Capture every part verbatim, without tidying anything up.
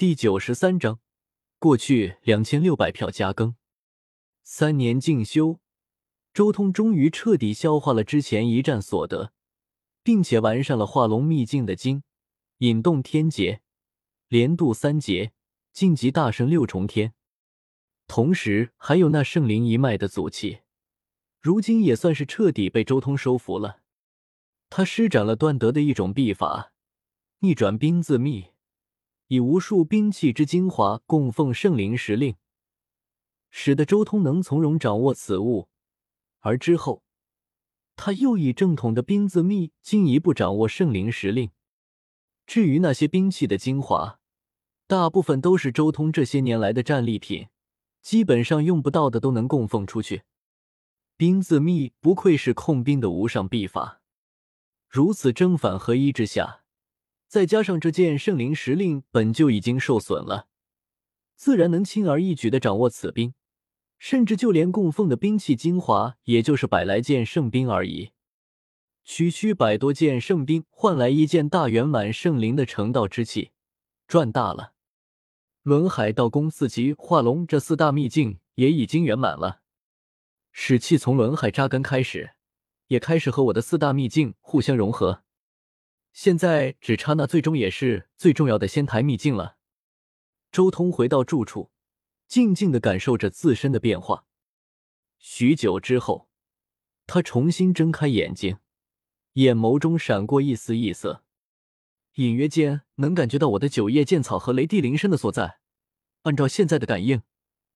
第九十三章，过去两千六百票加更。三年进修，周通终于彻底消化了之前一战所得，并且完善了化龙秘境的经，引动天劫，连渡三劫，晋级大圣六重天。同时还有那圣灵一脉的祖气，如今也算是彻底被周通收服了。他施展了段德的一种秘法，逆转兵自秘。以无数兵器之精华供奉圣灵时令，使得周通能从容掌握此物。而之后他又以正统的兵字秘进一步掌握圣灵时令。至于那些兵器的精华，大部分都是周通这些年来的战利品，基本上用不到的都能供奉出去。兵字秘不愧是控兵的无上秘法，如此正反合一之下，再加上这件圣灵时令本就已经受损了，自然能轻而易举地掌握此兵，甚至就连供奉的兵器精华也就是百来件圣兵而已。区区百多件圣兵换来一件大圆满圣灵的成道之气，赚大了。轮海、道宫、四极、化龙这四大秘境也已经圆满了，使气从轮海扎根开始，也开始和我的四大秘境互相融合。现在只差那最终也是最重要的仙台秘境了。周通回到住处，静静地感受着自身的变化。许久之后，他重新睁开眼睛，眼眸中闪过一丝异色，隐约间能感觉到我的九叶剑草和雷帝铃声的所在。按照现在的感应，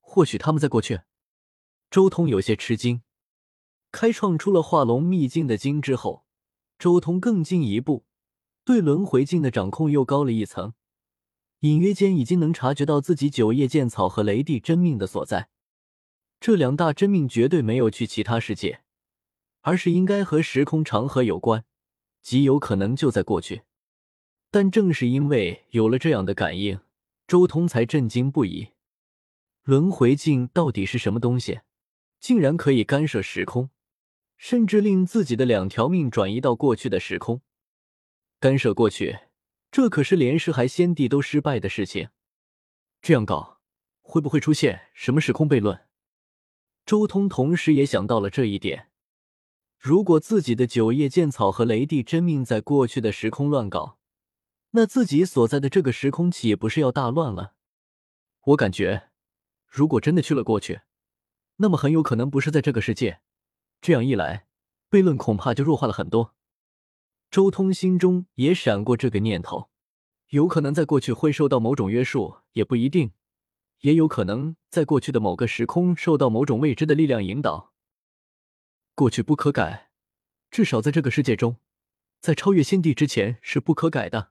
或许他们在过去。周通有些吃惊，开创出了化龙秘境的经之后，周通更进一步，对轮回境的掌控又高了一层，隐约间已经能察觉到自己九叶剑草和雷帝真命的所在。这两大真命绝对没有去其他世界，而是应该和时空长河有关，极有可能就在过去。但正是因为有了这样的感应，周通才震惊不已。轮回境到底是什么东西？竟然可以干涉时空，甚至令自己的两条命转移到过去的时空。干涉过去，这可是连尸骸先帝都失败的事情。这样搞，会不会出现什么时空悖论？周通同时也想到了这一点。如果自己的九叶剑草和雷帝真命在过去的时空乱搞，那自己所在的这个时空岂不是要大乱了？我感觉，如果真的去了过去，那么很有可能不是在这个世界。这样一来，悖论恐怕就弱化了很多。周通心中也闪过这个念头，有可能在过去会受到某种约束，也不一定，也有可能在过去的某个时空受到某种未知的力量引导。过去不可改，至少在这个世界中，在超越先帝之前是不可改的。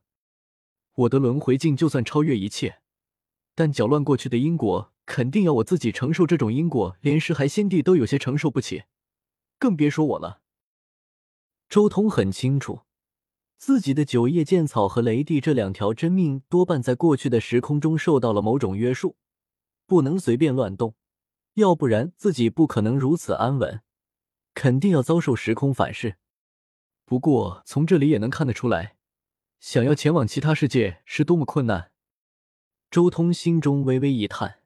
我的轮回境就算超越一切，但搅乱过去的因果，肯定要我自己承受这种因果，连尸骸先帝都有些承受不起，更别说我了。周通很清楚，自己的九叶剑草和雷帝这两条真命多半在过去的时空中受到了某种约束，不能随便乱动，要不然自己不可能如此安稳，肯定要遭受时空反噬。不过从这里也能看得出来，想要前往其他世界是多么困难。周通心中微微一叹，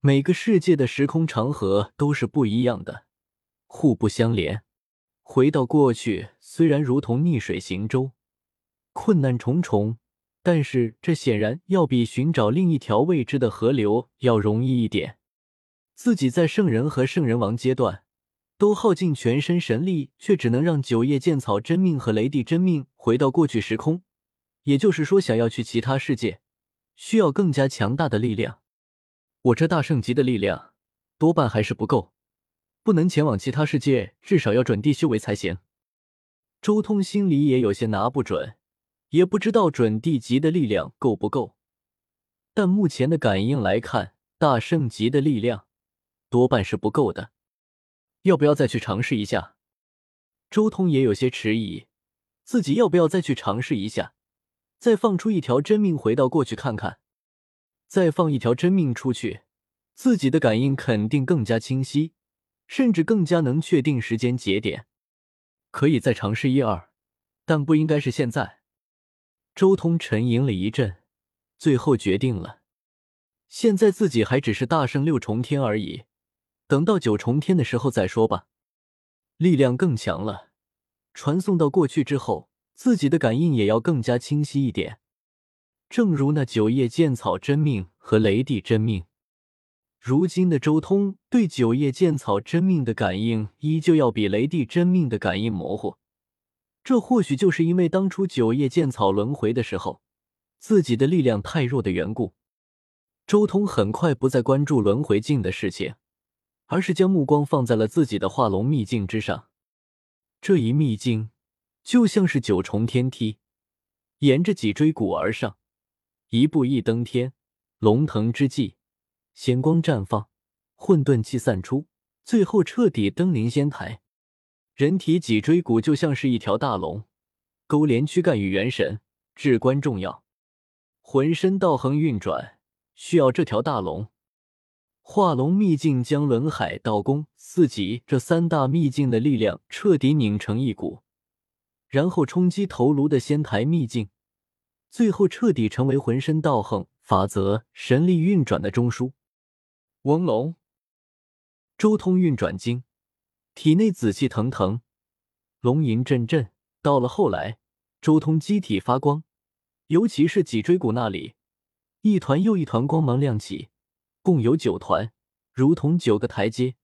每个世界的时空长河都是不一样的，互不相连。回到过去虽然如同逆水行舟，困难重重，但是这显然要比寻找另一条未知的河流要容易一点。自己在圣人和圣人王阶段都耗尽全身神力，却只能让九叶剑草真命和雷帝真命回到过去时空，也就是说想要去其他世界需要更加强大的力量。我这大圣级的力量多半还是不够，不能前往其他世界，至少要准地修为才行。周通心里也有些拿不准，也不知道准地级的力量够不够，但目前的感应来看，大圣级的力量多半是不够的。要不要再去尝试一下？周通也有些迟疑，自己要不要再去尝试一下，再放出一条真命回到过去看看。再放一条真命出去，自己的感应肯定更加清晰，甚至更加能确定时间节点。可以再尝试一二，但不应该是现在。周通沉吟了一阵，最后决定了，现在自己还只是大圣六重天而已，等到九重天的时候再说吧。力量更强了，传送到过去之后，自己的感应也要更加清晰一点。正如那九叶剑草真命和雷帝真命，如今的周通对九叶剑草真命的感应依旧要比雷帝真命的感应模糊，这或许就是因为当初九叶剑草轮回的时候，自己的力量太弱的缘故。周通很快不再关注轮回境的事情，而是将目光放在了自己的化龙秘境之上。这一秘境就像是九重天梯，沿着脊椎骨而上，一步一登天，龙腾之际，闲光绽放，混沌气散出，最后彻底登临仙台。人体脊椎骨就像是一条大龙，勾连躯干与元神，至关重要。浑身道行运转，需要这条大龙。化龙秘境将轮海、道宫、四极这三大秘境的力量彻底拧成一股，然后冲击头颅的仙台秘境，最后彻底成为浑身道行、法则、神力运转的中枢。翁龙，周通运转经，体内紫气腾腾，龙吟阵阵。到了后来，周通机体发光，尤其是脊椎骨那里，一团又一团光芒亮起，共有九团，如同九个台阶，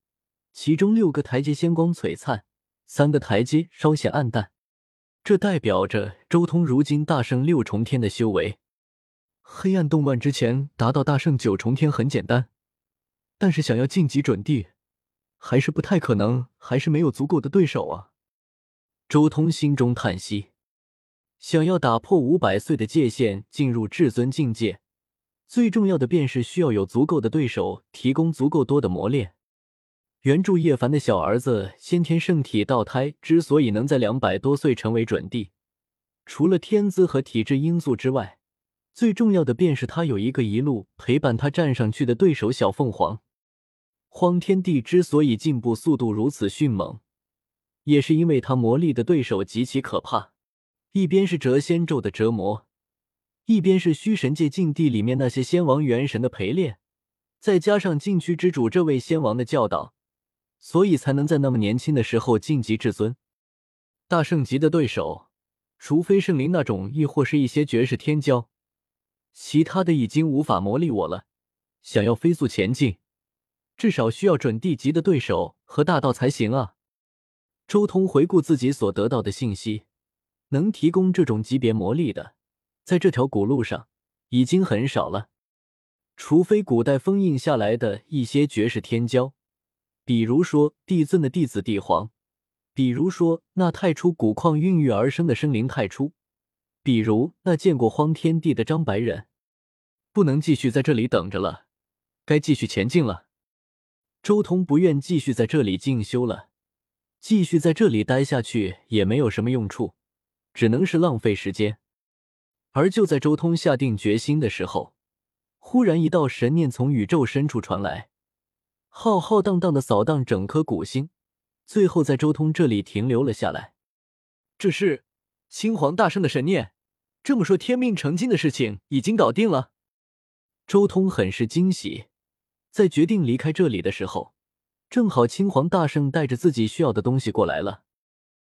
其中六个台阶仙光璀璨，三个台阶稍显暗淡。这代表着周通如今大圣六重天的修为。黑暗动乱之前达到大圣九重天很简单，但是想要晋级准帝还是不太可能，还是没有足够的对手啊。周通心中叹息，想要打破五百岁的界限进入至尊境界，最重要的便是需要有足够的对手提供足够多的磨练。原著叶凡的小儿子先天圣体道胎之所以能在两百多岁成为准帝，除了天资和体质因素之外，最重要的便是他有一个一路陪伴他站上去的对手小凤凰。荒天帝之所以进步速度如此迅猛，也是因为他磨砺的对手极其可怕，一边是谪仙咒的折磨，一边是虚神界禁地里面那些仙王元神的陪练，再加上禁区之主这位仙王的教导，所以才能在那么年轻的时候晋级至尊。大圣级的对手，除非圣灵那种，亦或是一些绝世天骄，其他的已经无法磨砺我了。想要飞速前进，至少需要准帝级的对手和大道才行啊。周通回顾自己所得到的信息，能提供这种级别磨砺的，在这条古路上已经很少了，除非古代封印下来的一些绝世天骄，比如说帝尊的弟子帝皇，比如说那太初古矿孕育而生的生灵太初，比如那见过荒天地的张白人。不能继续在这里等着了，该继续前进了。周通不愿继续在这里进修了，继续在这里待下去也没有什么用处，只能是浪费时间。而就在周通下定决心的时候，忽然一道神念从宇宙深处传来，浩浩荡荡的扫荡整颗古星，最后在周通这里停留了下来。这是星皇大圣的神念，这么说天命成金的事情已经搞定了。周通很是惊喜，在决定离开这里的时候，正好青皇大圣带着自己需要的东西过来了。